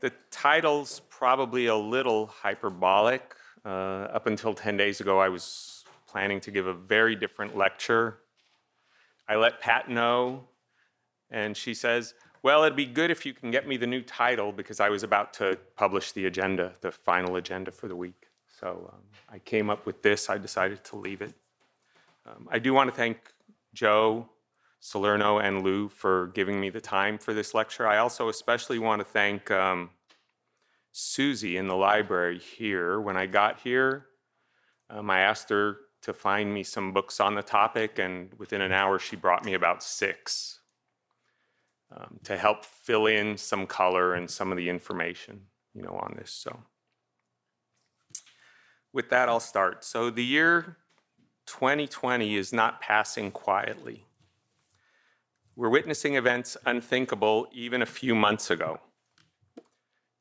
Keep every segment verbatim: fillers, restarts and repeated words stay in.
The title's probably a little hyperbolic. Uh, up until ten days ago, I was planning to give a very different lecture. I let Pat know, and she says, well, it'd be good if you can get me the new title, because I was about to publish the agenda, the final agenda for the week. So um, I came up with this. I decided to leave it. Um, I do want to thank Joe, Salerno, and Lou for giving me the time for this lecture. I also especially want to thank um, Susie in the library here. When I got here, um, I asked her to find me some books on the topic, and within an hour, she brought me about six um, to help fill in some color and some of the information, you know, on this. So with that, I'll start. So the year twenty twenty is not passing quietly. We're witnessing events unthinkable even a few months ago.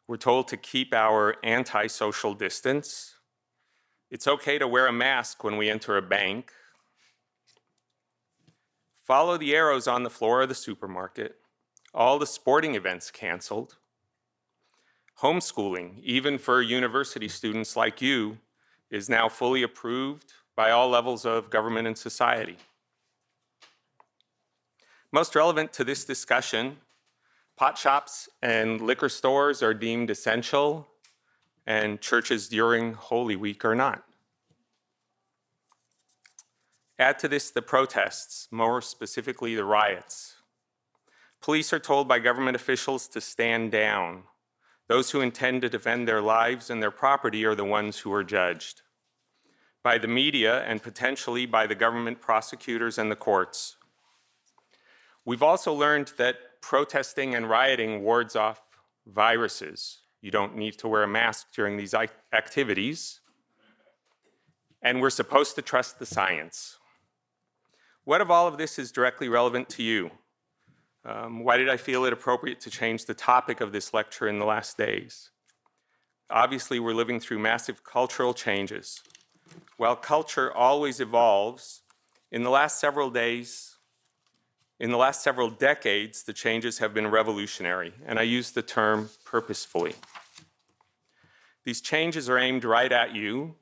We're told to keep our anti-social distance. It's okay to wear a mask when we enter a bank. Follow the arrows on the floor of the supermarket. All the sporting events canceled. Homeschooling, even for university students like you, is now fully approved by all levels of government and society. Most relevant to this discussion, pot shops and liquor stores are deemed essential, and churches during Holy Week are not. Add to this the protests, more specifically the riots. Police are told by government officials to stand down. Those who intend to defend their lives and their property are the ones who are judged by the media and potentially by the government prosecutors and the courts. We've also learned that protesting and rioting wards off viruses. You don't need to wear a mask during these activities. And we're supposed to trust the science. What of all of this is directly relevant to you? Um, why did I feel it appropriate to change the topic of this lecture in the last days? Obviously, we're living through massive cultural changes. While culture always evolves, in the last several days, In the last several decades, the changes have been revolutionary, and I use the term purposefully. These changes are aimed right at you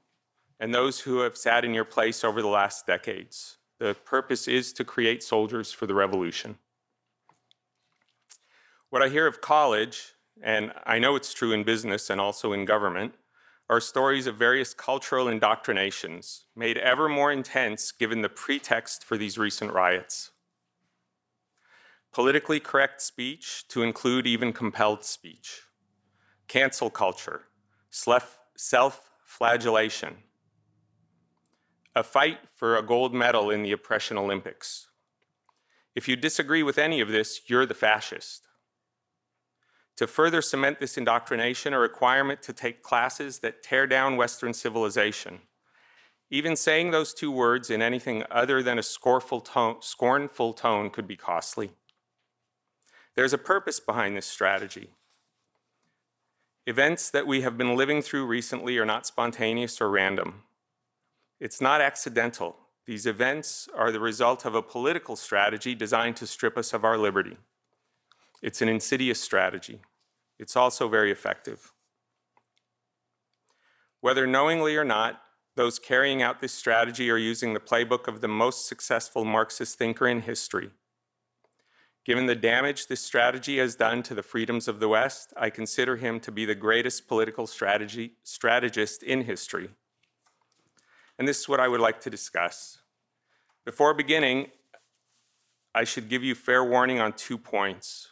and those who have sat in your place over the last decades. The purpose is to create soldiers for the revolution. What I hear of college, and I know it's true in business and also in government, are stories of various cultural indoctrinations made ever more intense given the pretext for these recent riots. Politically correct speech to include even compelled speech. Cancel culture. Self-flagellation. A fight for a gold medal in the oppression Olympics. If you disagree with any of this, you're the fascist. To further cement this indoctrination, a requirement to take classes that tear down Western civilization. Even saying those two words in anything other than a scornful tone, scornful tone could be costly. There's a purpose behind this strategy. Events that we have been living through recently are not spontaneous or random. It's not accidental. These events are the result of a political strategy designed to strip us of our liberty. It's an insidious strategy. It's also very effective. Whether knowingly or not, those carrying out this strategy are using the playbook of the most successful Marxist thinker in history. Given the damage this strategy has done to the freedoms of the West, I consider him to be the greatest political strategy, strategist in history. And this is what I would like to discuss. Before beginning, I should give you fair warning on two points.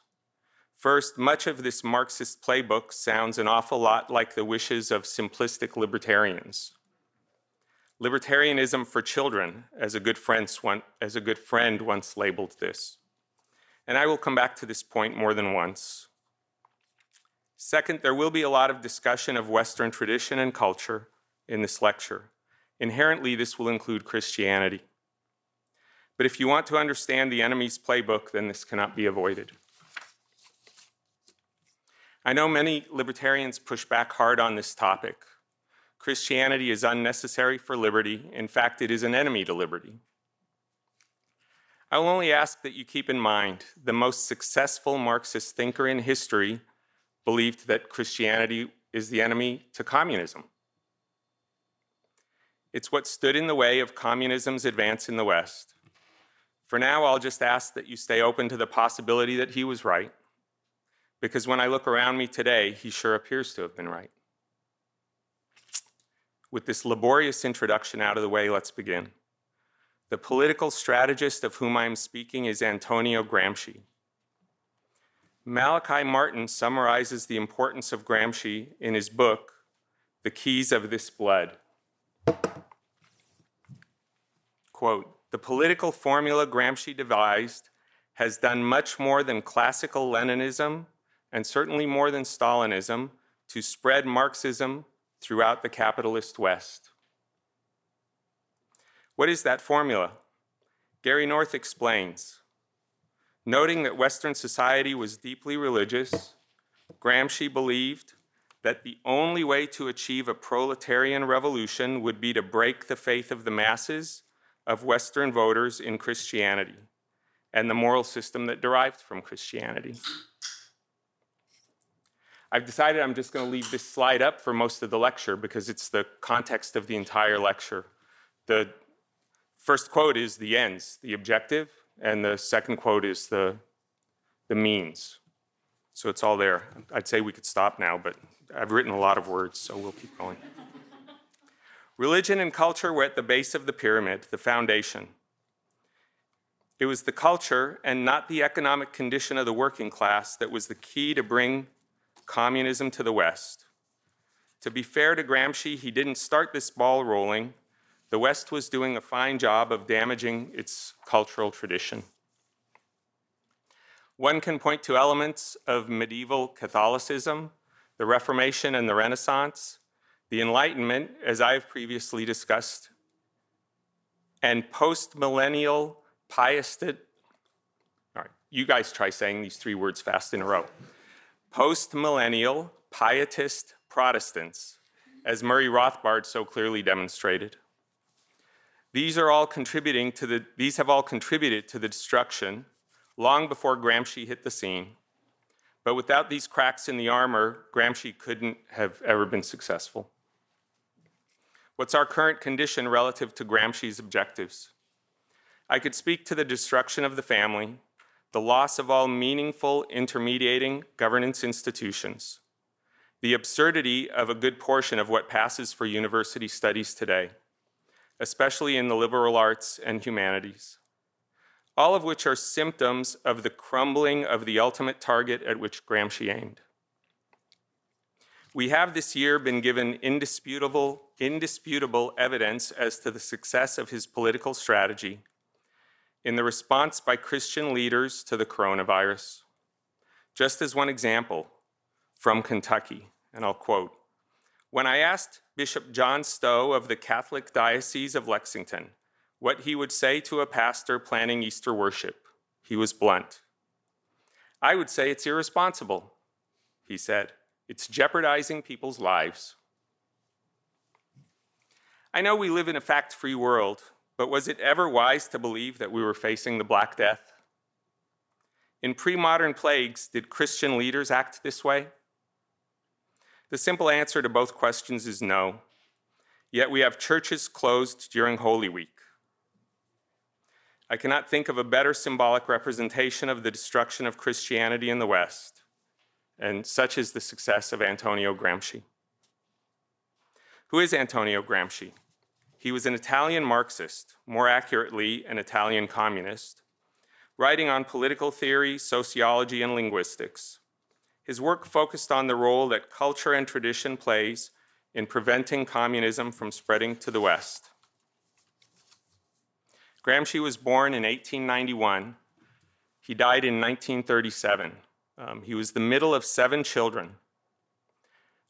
First, much of this Marxist playbook sounds an awful lot like the wishes of simplistic libertarians. Libertarianism for children, as a good friend, as a good friend once labeled this. And I will come back to this point more than once. Second, there will be a lot of discussion of Western tradition and culture in this lecture. Inherently, this will include Christianity. But if you want to understand the enemy's playbook, then this cannot be avoided. I know many libertarians push back hard on this topic. Christianity is unnecessary for liberty. In fact, it is an enemy to liberty. I will only ask that you keep in mind the most successful Marxist thinker in history believed that Christianity is the enemy to communism. It's what stood in the way of communism's advance in the West. For now, I'll just ask that you stay open to the possibility that he was right, because when I look around me today, he sure appears to have been right. With this laborious introduction out of the way, let's begin. The political strategist of whom I'm speaking is Antonio Gramsci. Malachi Martin summarizes the importance of Gramsci in his book, The Keys of This Blood. Quote, "The political formula Gramsci devised has done much more than classical Leninism, and certainly more than Stalinism, to spread Marxism throughout the capitalist West." What is that formula? Gary North explains. Noting that Western society was deeply religious, Gramsci believed that the only way to achieve a proletarian revolution would be to break the faith of the masses of Western voters in Christianity and the moral system that derived from Christianity. I've decided I'm just going to leave this slide up for most of the lecture because it's the context of the entire lecture. The first quote is the ends, the objective, and the second quote is the, the means. So it's all there. I'd say we could stop now, but I've written a lot of words, so we'll keep going. Religion and culture were at the base of the pyramid, the foundation. It was the culture and not the economic condition of the working class that was the key to bring communism to the West. To be fair to Gramsci, he didn't start this ball rolling. The West was doing a fine job of damaging its cultural tradition. One can point to elements of medieval Catholicism, the Reformation and the Renaissance, the Enlightenment, as I've previously discussed, and post-millennial pietistic, all right, you guys try saying these three words fast in a row. Post-millennial pietist Protestants, as Murray Rothbard so clearly demonstrated. These are all contributing to the, these have all contributed to the destruction long before Gramsci hit the scene. But without these cracks in the armor, Gramsci couldn't have ever been successful. What's our current condition relative to Gramsci's objectives? I could speak to the destruction of the family, the loss of all meaningful intermediating governance institutions, the absurdity of a good portion of what passes for university studies today, especially in the liberal arts and humanities, all of which are symptoms of the crumbling of the ultimate target at which Gramsci aimed. We have this year been given indisputable, indisputable evidence as to the success of his political strategy in the response by Christian leaders to the coronavirus. Just as one example from Kentucky, and I'll quote, "When I asked Bishop John Stowe of the Catholic Diocese of Lexington what he would say to a pastor planning Easter worship, he was blunt. I would say it's irresponsible, he said. It's jeopardizing people's lives." I know we live in a fact-free world, but was it ever wise to believe that we were facing the Black Death? In pre-modern plagues, did Christian leaders act this way? The simple answer to both questions is no, yet we have churches closed during Holy Week. I cannot think of a better symbolic representation of the destruction of Christianity in the West, and such is the success of Antonio Gramsci. Who is Antonio Gramsci? He was an Italian Marxist, more accurately, an Italian communist, writing on political theory, sociology, and linguistics. His work focused on the role that culture and tradition plays in preventing communism from spreading to the West. Gramsci was born in eighteen ninety-one. He died in nineteen thirty-seven. Um, he was the middle of seven children.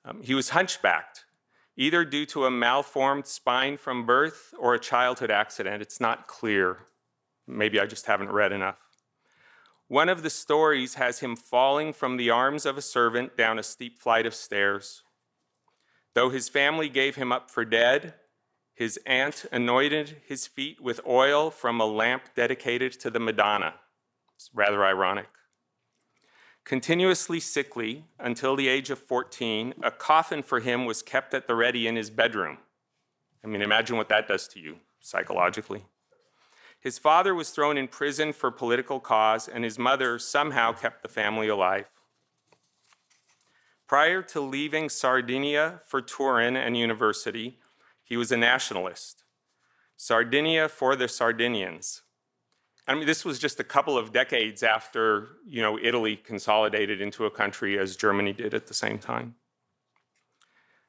Um, he was hunchbacked, either due to a malformed spine from birth or a childhood accident. It's not clear. Maybe I just haven't read enough. One of the stories has him falling from the arms of a servant down a steep flight of stairs. Though his family gave him up for dead, his aunt anointed his feet with oil from a lamp dedicated to the Madonna. It's rather ironic. Continuously sickly until the age of fourteen, a coffin for him was kept at the ready in his bedroom. I mean, imagine what that does to you psychologically. His father was thrown in prison for political cause, and his mother somehow kept the family alive. Prior to leaving Sardinia for Turin and university, he was a nationalist. Sardinia for the Sardinians. I mean, this was just a couple of decades after, you know, Italy consolidated into a country as Germany did at the same time.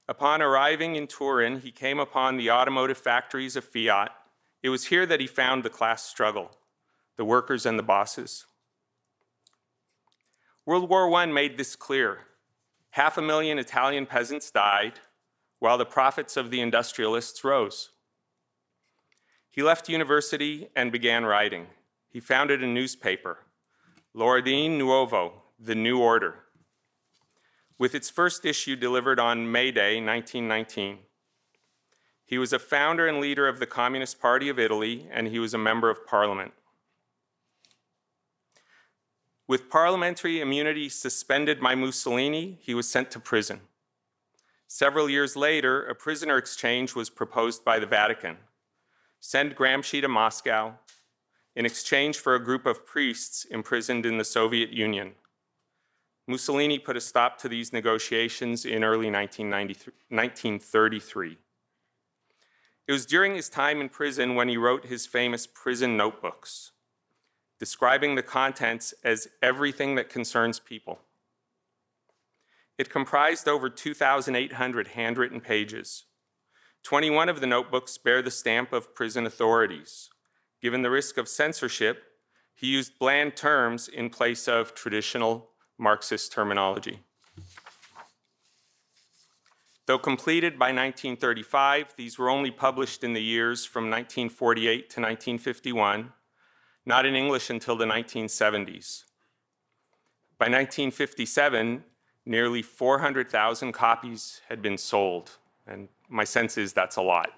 Upon arriving in Turin, he came upon the automotive factories of Fiat. It was here that he found the class struggle, the workers and the bosses. World War One made this clear. Half a million Italian peasants died, while the profits of the industrialists rose. He left university and began writing. He founded a newspaper, L'Ordine Nuovo, The New Order, with its first issue delivered on May Day, nineteen nineteen. He was a founder and leader of the Communist Party of Italy, and he was a member of parliament. With parliamentary immunity suspended by Mussolini, he was sent to prison. Several years later, a prisoner exchange was proposed by the Vatican. Send Gramsci to Moscow in exchange for a group of priests imprisoned in the Soviet Union. Mussolini put a stop to these negotiations in early nineteen thirty-three. It was during his time in prison when he wrote his famous prison notebooks, describing the contents as everything that concerns people. It comprised over two thousand eight hundred handwritten pages. twenty-one of the notebooks bear the stamp of prison authorities. Given the risk of censorship, he used bland terms in place of traditional Marxist terminology. Though completed by nineteen thirty-five, these were only published in the years from nineteen forty-eight to nineteen fifty-one, not in English until the nineteen seventies. By nineteen fifty-seven, nearly four hundred thousand copies had been sold, and my sense is that's a lot.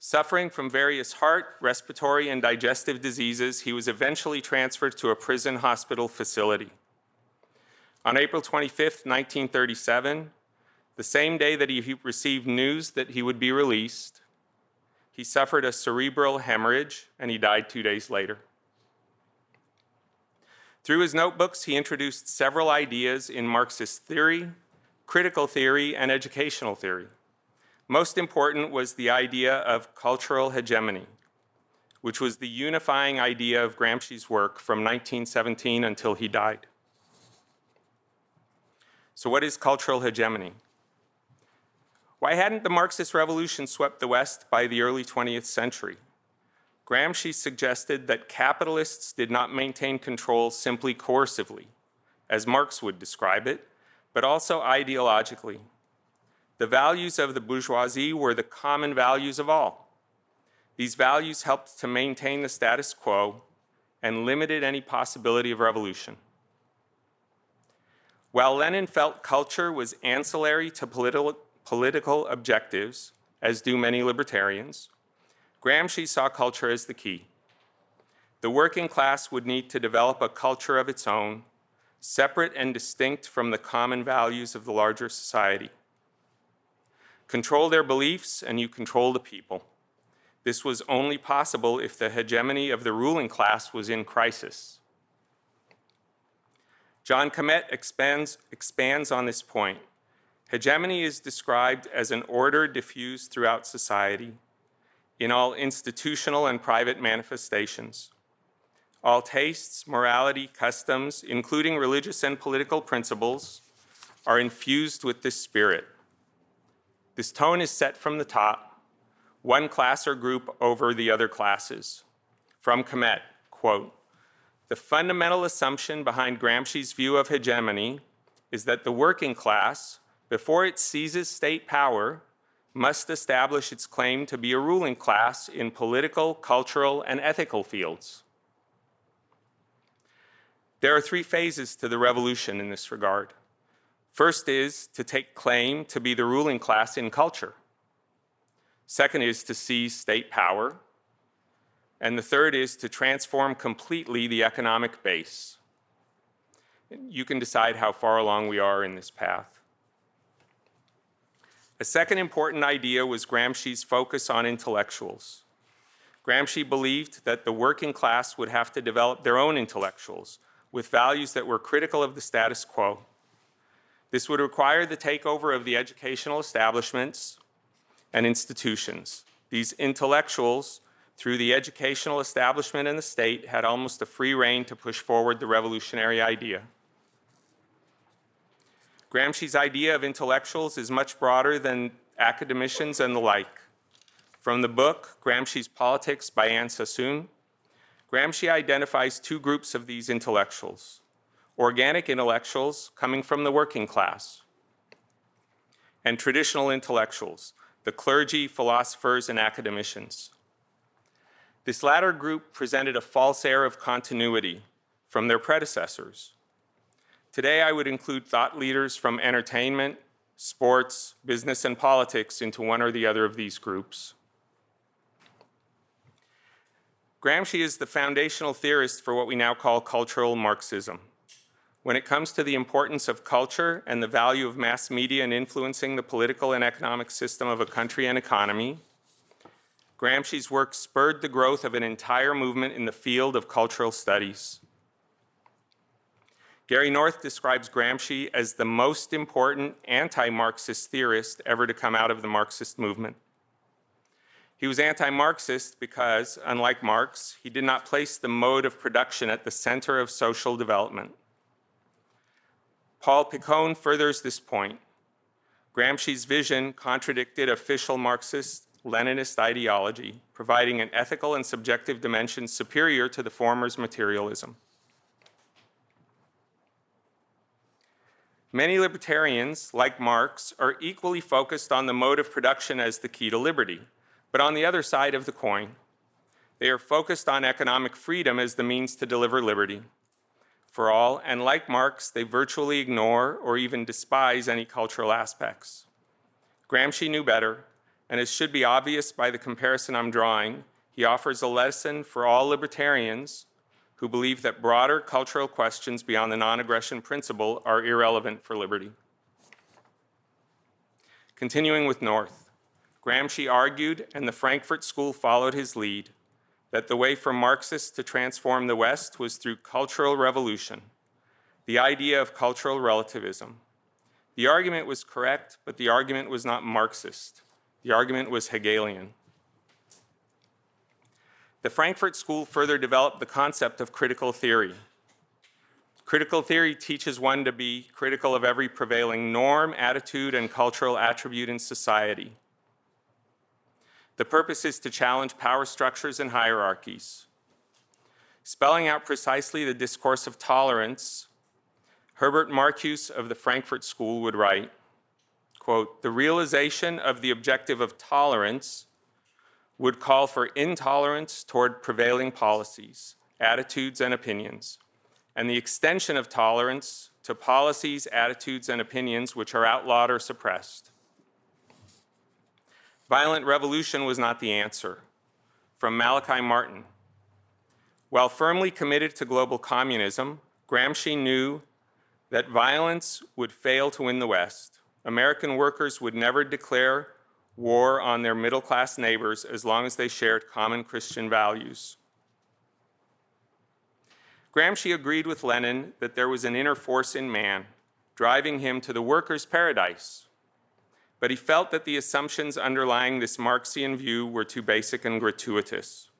Suffering from various heart, respiratory, and digestive diseases, he was eventually transferred to a prison hospital facility. On April twenty-fifth, nineteen thirty-seven, the same day that he received news that he would be released, he suffered a cerebral hemorrhage, and he died two days later. Through his notebooks, he introduced several ideas in Marxist theory, critical theory, and educational theory. Most important was the idea of cultural hegemony, which was the unifying idea of Gramsci's work from nineteen seventeen until he died. So what is cultural hegemony? Why hadn't the Marxist revolution swept the West by the early twentieth century? Gramsci suggested that capitalists did not maintain control simply coercively, as Marx would describe it, but also ideologically. The values of the bourgeoisie were the common values of all. These values helped to maintain the status quo and limited any possibility of revolution. While Lenin felt culture was ancillary to politi- political objectives, as do many libertarians, Gramsci saw culture as the key. The working class would need to develop a culture of its own, separate and distinct from the common values of the larger society. Control their beliefs, and you control the people. This was only possible if the hegemony of the ruling class was in crisis. John Comet expands, expands on this point. Hegemony is described as an order diffused throughout society, in all institutional and private manifestations. All tastes, morality, customs, including religious and political principles, are infused with this spirit. This tone is set from the top, one class or group over the other classes. From Comet, quote, "The fundamental assumption behind Gramsci's view of hegemony is that the working class, before it seizes state power, must establish its claim to be a ruling class in political, cultural, and ethical fields." There are three phases to the revolution in this regard. First is to take claim to be the ruling class in culture. Second is to seize state power. And the third is to transform completely the economic base. You can decide how far along we are in this path. A second important idea was Gramsci's focus on intellectuals. Gramsci believed that the working class would have to develop their own intellectuals with values that were critical of the status quo. This would require the takeover of the educational establishments and institutions. These intellectuals, through the educational establishment and the state, had almost a free rein to push forward the revolutionary idea. Gramsci's idea of intellectuals is much broader than academicians and the like. From the book, Gramsci's Politics by Anne Sassoon, Gramsci identifies two groups of these intellectuals: organic intellectuals coming from the working class, and traditional intellectuals, the clergy, philosophers, and academicians. This latter group presented a false air of continuity from their predecessors. Today, I would include thought leaders from entertainment, sports, business, and politics into one or the other of these groups. Gramsci is the foundational theorist for what we now call cultural Marxism. When it comes to the importance of culture and the value of mass media in influencing the political and economic system of a country and economy, Gramsci's work spurred the growth of an entire movement in the field of cultural studies. Gary North describes Gramsci as the most important anti-Marxist theorist ever to come out of the Marxist movement. He was anti-Marxist because, unlike Marx, he did not place the mode of production at the center of social development. Paul Picon furthers this point. Gramsci's vision contradicted official Marxist-Leninist ideology, providing an ethical and subjective dimension superior to the former's materialism. Many libertarians, like Marx, are equally focused on the mode of production as the key to liberty, but on the other side of the coin. They are focused on economic freedom as the means to deliver liberty for all, and like Marx, they virtually ignore or even despise any cultural aspects. Gramsci knew better, and as should be obvious by the comparison I'm drawing, he offers a lesson for all libertarians who believe that broader cultural questions beyond the non-aggression principle are irrelevant for liberty. Continuing with North, Gramsci argued, and the Frankfurt School followed his lead, that the way for Marxists to transform the West was through cultural revolution, the idea of cultural relativism. The argument was correct, but the argument was not Marxist. The argument was Hegelian. The Frankfurt School further developed the concept of critical theory. Critical theory teaches one to be critical of every prevailing norm, attitude, and cultural attribute in society. The purpose is to challenge power structures and hierarchies. Spelling out precisely the discourse of tolerance, Herbert Marcuse of the Frankfurt School would write, quote, "The realization of the objective of tolerance would call for intolerance toward prevailing policies, attitudes, and opinions, and the extension of tolerance to policies, attitudes, and opinions which are outlawed or suppressed." Violent revolution was not the answer. From Malachi Martin, while firmly committed to global communism, Gramsci knew that violence would fail to win the West. American workers would never declare war on their middle-class neighbors as long as they shared common Christian values. Gramsci agreed with Lenin that there was an inner force in man, driving him to the workers' paradise. But he felt that the assumptions underlying this Marxian view were too basic and gratuitous.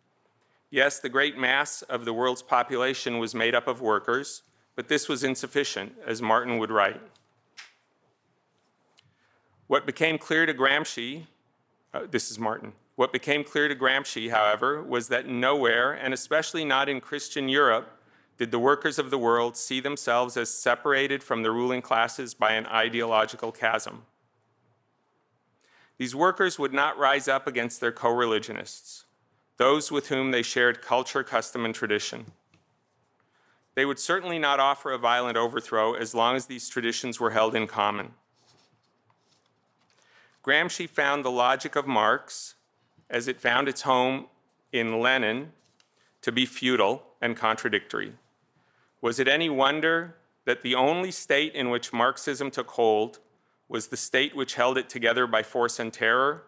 Yes, the great mass of the world's population was made up of workers, but this was insufficient, as Martin would write. What became clear to Gramsci, uh, this is Martin, what became clear to Gramsci, however, was that nowhere, and especially not in Christian Europe, did the workers of the world see themselves as separated from the ruling classes by an ideological chasm. These workers would not rise up against their co-religionists, those with whom they shared culture, custom, and tradition. They would certainly not offer a violent overthrow as long as these traditions were held in common. Gramsci found the logic of Marx, as it found its home in Lenin, to be futile and contradictory. Was it any wonder that the only state in which Marxism took hold was the state which held it together by force and terror.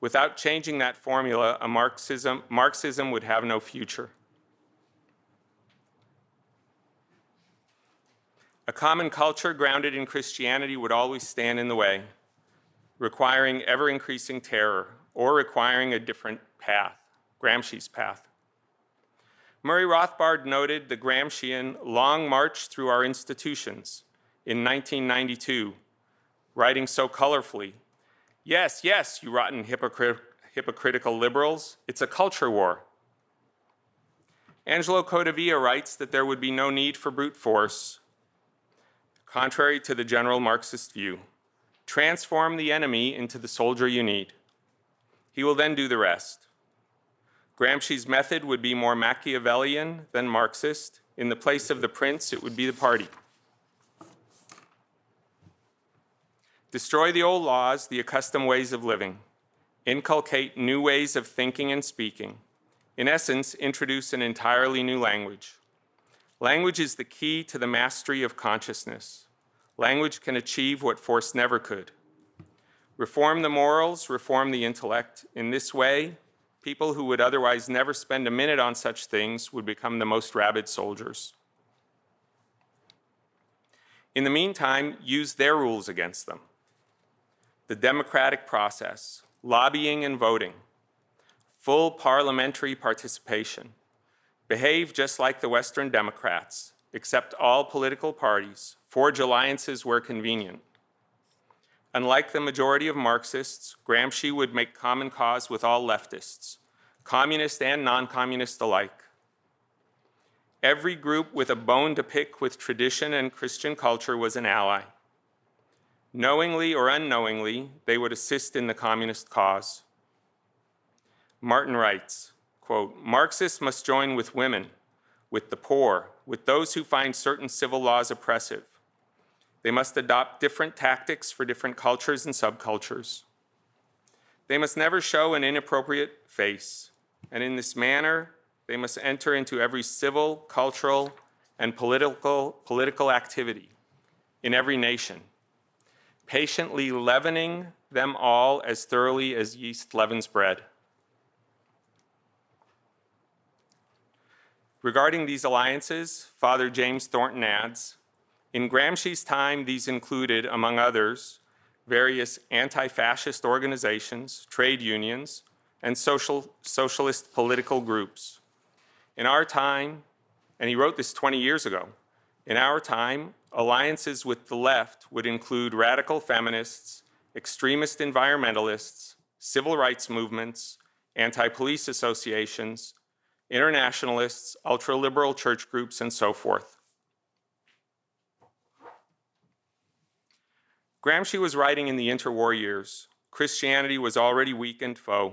Without changing that formula, a Marxism, Marxism would have no future. A common culture grounded in Christianity would always stand in the way, requiring ever-increasing terror or requiring a different path, Gramsci's path. Murray Rothbard noted the Gramscian long march through our institutions in nineteen ninety-two, writing so colorfully, "Yes, yes, you rotten hypocrit- hypocritical liberals, it's a culture war." Angelo Codevilla writes that there would be no need for brute force, contrary to the general Marxist view. Transform the enemy into the soldier you need. He will then do the rest. Gramsci's method would be more Machiavellian than Marxist. In the place of the prince, it would be the party. Destroy the old laws, the accustomed ways of living. Inculcate new ways of thinking and speaking. In essence, introduce an entirely new language. Language is the key to the mastery of consciousness. Language can achieve what force never could. Reform the morals, reform the intellect. In this way, people who would otherwise never spend a minute on such things would become the most rabid soldiers. In the meantime, use their rules against them. The democratic process, lobbying and voting, full parliamentary participation. Behave just like the Western Democrats, accept all political parties, forge alliances where convenient. Unlike the majority of Marxists, Gramsci would make common cause with all leftists, communist and non-communist alike. Every group with a bone to pick with tradition and Christian culture was an ally. Knowingly or unknowingly, they would assist in the communist cause. Martin writes, quote, "Marxists must join with women, with the poor, with those who find certain civil laws oppressive. They must adopt different tactics for different cultures and subcultures. They must never show an inappropriate face, and in this manner, they must enter into every civil, cultural, and political, political activity in every nation, patiently leavening them all as thoroughly as yeast leavens bread." Regarding these alliances, Father James Thornton adds, "In Gramsci's time, these included, among others, various anti-fascist organizations, trade unions, and social, socialist political groups. In our time," and he wrote this twenty years ago, "in our time, alliances with the left would include radical feminists, extremist environmentalists, civil rights movements, anti-police associations, internationalists, ultra-liberal church groups, and so forth." Gramsci was writing in the interwar years. Christianity was already weak and foe.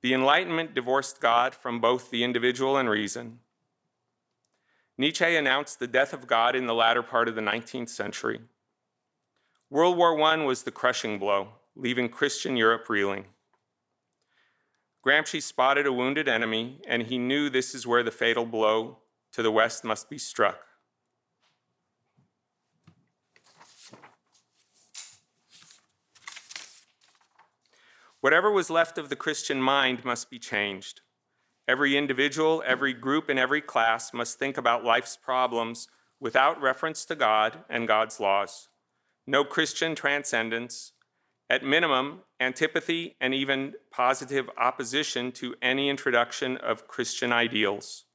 The Enlightenment divorced God from both the individual and reason. Nietzsche announced the death of God in the latter part of the nineteenth century. World War One was the crushing blow, leaving Christian Europe reeling. Gramsci spotted a wounded enemy, and he knew this is where the fatal blow to the West must be struck. Whatever was left of the Christian mind must be changed. Every individual, every group, and every class must think about life's problems without reference to God and God's laws. No Christian transcendence. At minimum, antipathy and even positive opposition to any introduction of Christian ideals.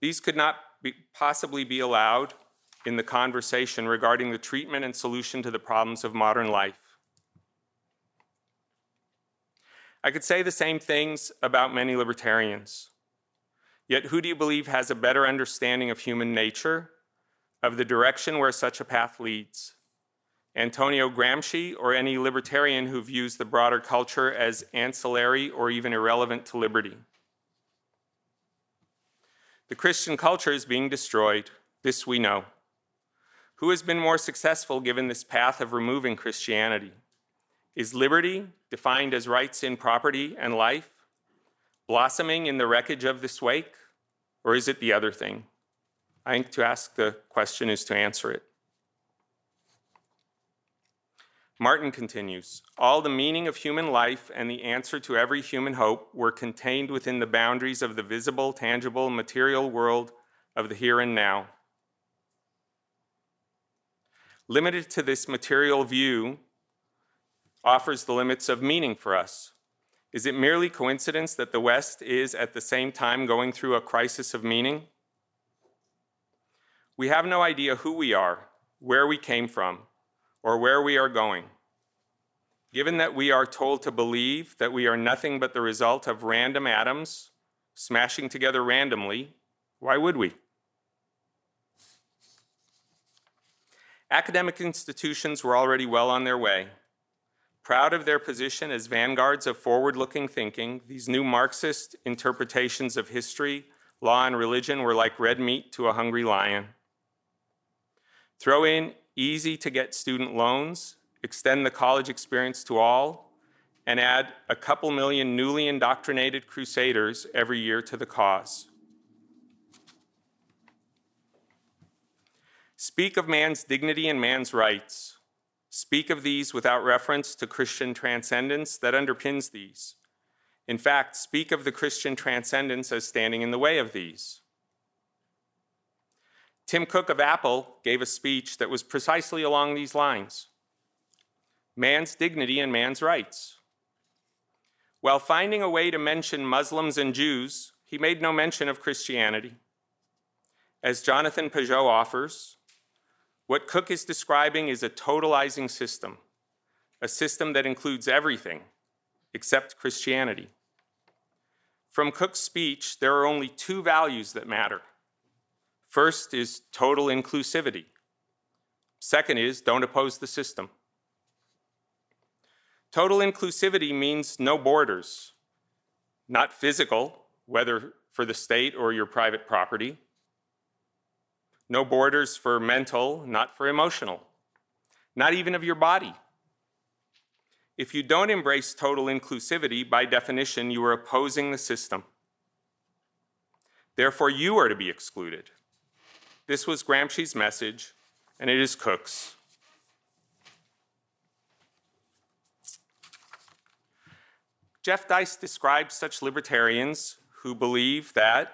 These could not be possibly be allowed in the conversation regarding the treatment and solution to the problems of modern life. I could say the same things about many libertarians. Yet who do you believe has a better understanding of human nature, of the direction where such a path leads? Antonio Gramsci or any libertarian who views the broader culture as ancillary or even irrelevant to liberty. The Christian culture is being destroyed. This we know. Who has been more successful given this path of removing Christianity? Is liberty, defined as rights in property and life, blossoming in the wreckage of this wake? Or is it the other thing? I think to ask the question is to answer it. Martin continues, all the meaning of human life and the answer to every human hope were contained within the boundaries of the visible, tangible, material world of the here and now. Limited to this material view offers the limits of meaning for us. Is it merely coincidence that the West is at the same time going through a crisis of meaning? We have no idea who we are, where we came from, or where we are going. Given that we are told to believe that we are nothing but the result of random atoms smashing together randomly, why would we? Academic institutions were already well on their way. Proud of their position as vanguards of forward-looking thinking, these new Marxist interpretations of history, law, and religion were like red meat to a hungry lion. Throw in easy-to-get student loans, extend the college experience to all, and add a couple million newly indoctrinated crusaders every year to the cause. Speak of man's dignity and man's rights. Speak of these without reference to Christian transcendence that underpins these. In fact, speak of the Christian transcendence as standing in the way of these. Tim Cook of Apple gave a speech that was precisely along these lines. Man's dignity and man's rights. While finding a way to mention Muslims and Jews, he made no mention of Christianity. As Jonathan Pageau offers, what Cook is describing is a totalizing system, a system that includes everything except Christianity. From Cook's speech, there are only two values that matter. First is total inclusivity. Second is don't oppose the system. Total inclusivity means no borders, not physical, whether for the state or your private property. No borders for mental, not for emotional, not even of your body. If you don't embrace total inclusivity, by definition, you are opposing the system. Therefore, you are to be excluded. This was Gramsci's message, and it is Cook's. Jeff Dice describes such libertarians who believe that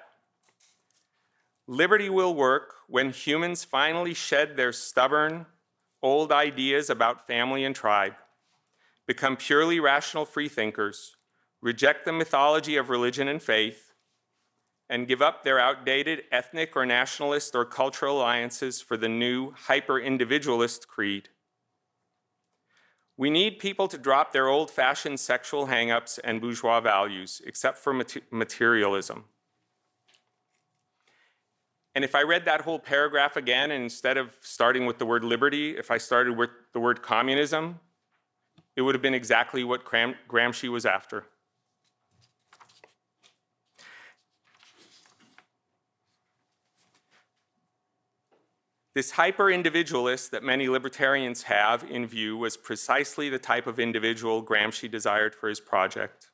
liberty will work when humans finally shed their stubborn, old ideas about family and tribe, become purely rational freethinkers, reject the mythology of religion and faith, and give up their outdated ethnic or nationalist or cultural alliances for the new hyper-individualist creed. We need people to drop their old-fashioned sexual hang-ups and bourgeois values, except for materialism. And if I read that whole paragraph again, and instead of starting with the word liberty, if I started with the word communism, it would have been exactly what Gram- Gramsci was after. This hyper-individualist that many libertarians have in view was precisely the type of individual Gramsci desired for his project.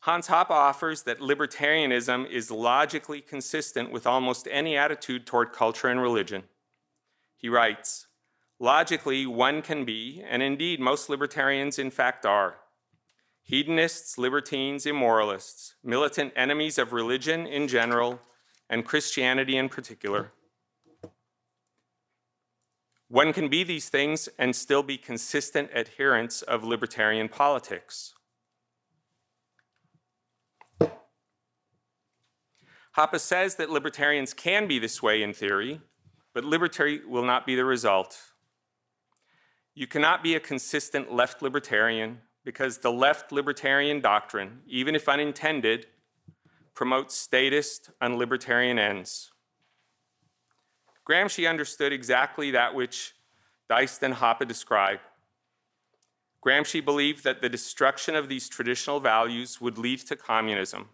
Hans Hoppe offers that libertarianism is logically consistent with almost any attitude toward culture and religion. He writes, logically, one can be, and indeed most libertarians in fact are, hedonists, libertines, immoralists, militant enemies of religion in general, and Christianity in particular. One can be these things and still be consistent adherents of libertarian politics. Hoppe says that libertarians can be this way in theory, but liberty will not be the result. You cannot be a consistent left libertarian because the left libertarian doctrine, even if unintended, promotes statist and libertarian ends. Gramsci understood exactly that which Dice and Hoppe describe. Gramsci believed that the destruction of these traditional values would lead to communism.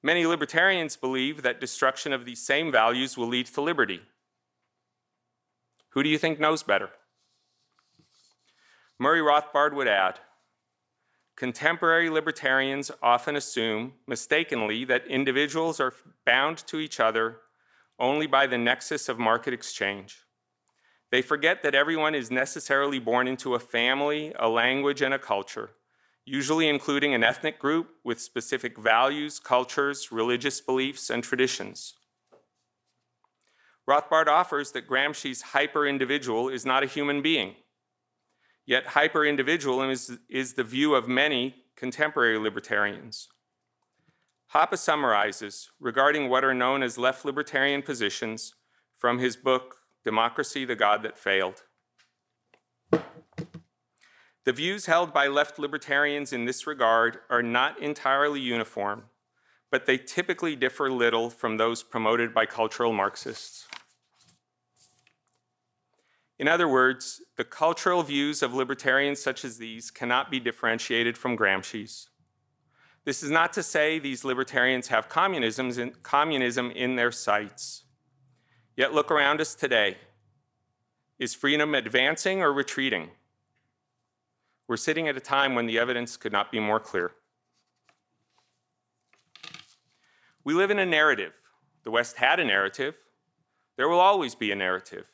Many libertarians believe that destruction of these same values will lead to liberty. Who do you think knows better? Murray Rothbard would add, Contemporary libertarians often assume, mistakenly, that individuals are bound to each other only by the nexus of market exchange. They forget that everyone is necessarily born into a family, a language, and a culture, usually including an ethnic group with specific values, cultures, religious beliefs, and traditions. Rothbard offers that Gramsci's hyper-individual is not a human being. Yet hyper-individualism is, is the view of many contemporary libertarians. Hoppe summarizes regarding what are known as left libertarian positions from his book, Democracy, the God that Failed. The views held by left libertarians in this regard are not entirely uniform, but they typically differ little from those promoted by cultural Marxists. In other words, the cultural views of libertarians such as these cannot be differentiated from Gramsci's. This is not to say these libertarians have communism in their sights. Yet look around us today. Is freedom advancing or retreating? We're sitting at a time when the evidence could not be more clear. We live in a narrative. The West had a narrative. There will always be a narrative.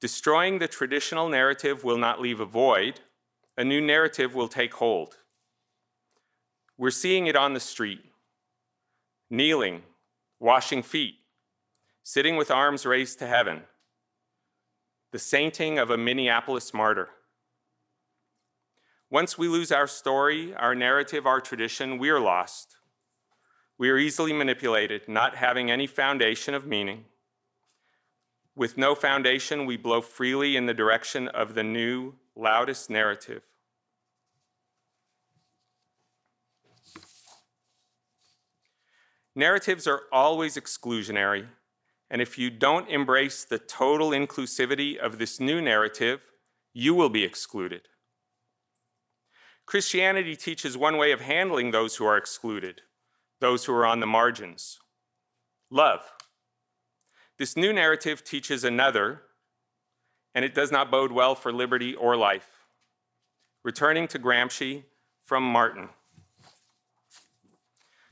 Destroying the traditional narrative will not leave a void. A new narrative will take hold. We're seeing it on the street, kneeling, washing feet, sitting with arms raised to heaven, the sainting of a Minneapolis martyr. Once we lose our story, our narrative, our tradition, we are lost. We are easily manipulated, not having any foundation of meaning. With no foundation, we blow freely in the direction of the new, loudest narrative. Narratives are always exclusionary, and if you don't embrace the total inclusivity of this new narrative, you will be excluded. Christianity teaches one way of handling those who are excluded, those who are on the margins: love. This new narrative teaches another, and it does not bode well for liberty or life. Returning to Gramsci from Martin.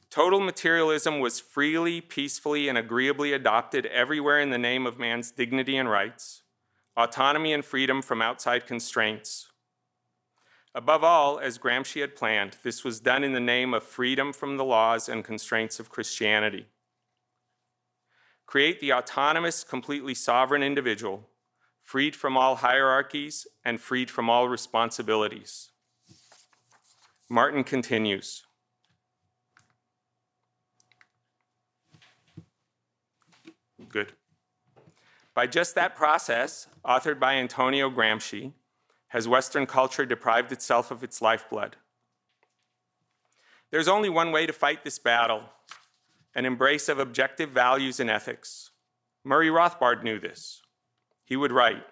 Total materialism was freely, peacefully, and agreeably adopted everywhere in the name of man's dignity and rights, autonomy and freedom from outside constraints. Above all, as Gramsci had planned, this was done in the name of freedom from the laws and constraints of Christianity. Create the autonomous, completely sovereign individual, freed from all hierarchies and freed from all responsibilities. Martin continues. Good. By just that process, authored by Antonio Gramsci, has Western culture deprived itself of its lifeblood. There's only one way to fight this battle: an embrace of objective values and ethics. Murray Rothbard knew this. He would write,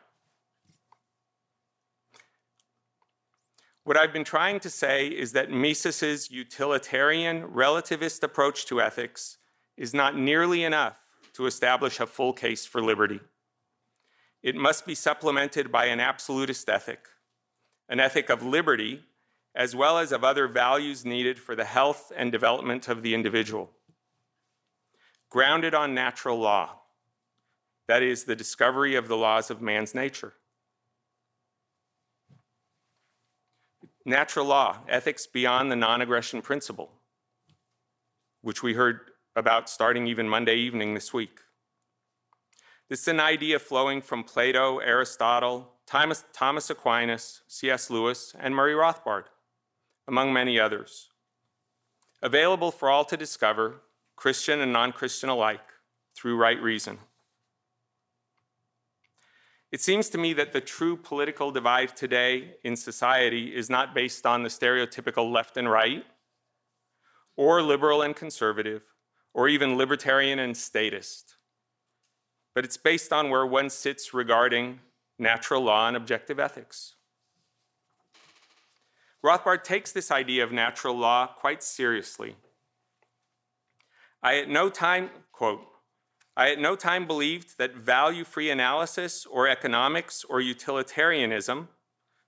"What I've been trying to say is that Mises's utilitarian, relativist approach to ethics is not nearly enough to establish a full case for liberty. It must be supplemented by an absolutist ethic, an ethic of liberty, as well as of other values needed for the health and development of the individual. Grounded on natural law, that is, the discovery of the laws of man's nature." Natural law, ethics beyond the non-aggression principle, which we heard about starting even Monday evening this week. This is an idea flowing from Plato, Aristotle, Thomas, Thomas Aquinas, C S Lewis, and Murray Rothbard, among many others. Available for all to discover, Christian and non-Christian alike, through right reason. It seems to me that the true political divide today in society is not based on the stereotypical left and right, or liberal and conservative, or even libertarian and statist, but it's based on where one sits regarding natural law and objective ethics. Rothbard takes this idea of natural law quite seriously. I at no time, quote, I at no time believed that value-free analysis or economics or utilitarianism,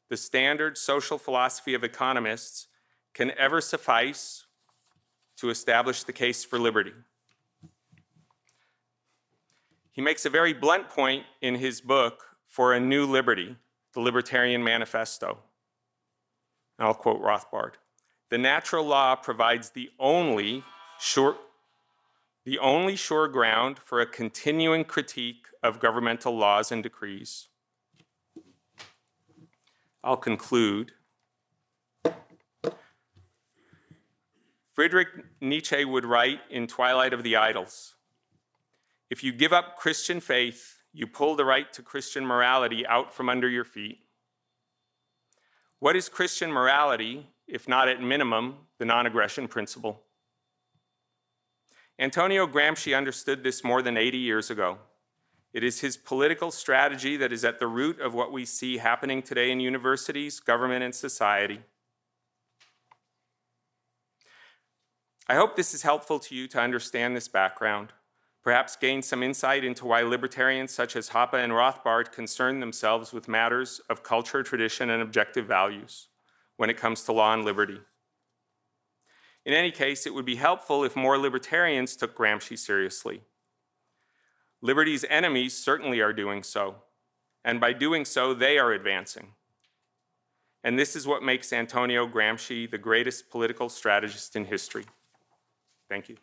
the standard social philosophy of economists can ever suffice to establish the case for liberty. He makes a very blunt point in his book for a new liberty, the Libertarian Manifesto. And I'll quote Rothbard. The natural law provides the only sure, the only sure ground for a continuing critique of governmental laws and decrees. I'll conclude. Friedrich Nietzsche would write in Twilight of the Idols, if you give up Christian faith, you pull the right to Christian morality out from under your feet. What is Christian morality, if not at minimum, the non-aggression principle? Antonio Gramsci understood this more than eighty years ago. It is his political strategy that is at the root of what we see happening today in universities, government, and society. I hope this is helpful to you to understand this background. Perhaps gain some insight into why libertarians such as Hoppe and Rothbard concern themselves with matters of culture, tradition, and objective values when it comes to law and liberty. In any case, it would be helpful if more libertarians took Gramsci seriously. Liberty's enemies certainly are doing so, and by doing so, they are advancing. And this is what makes Antonio Gramsci the greatest political strategist in history. Thank you.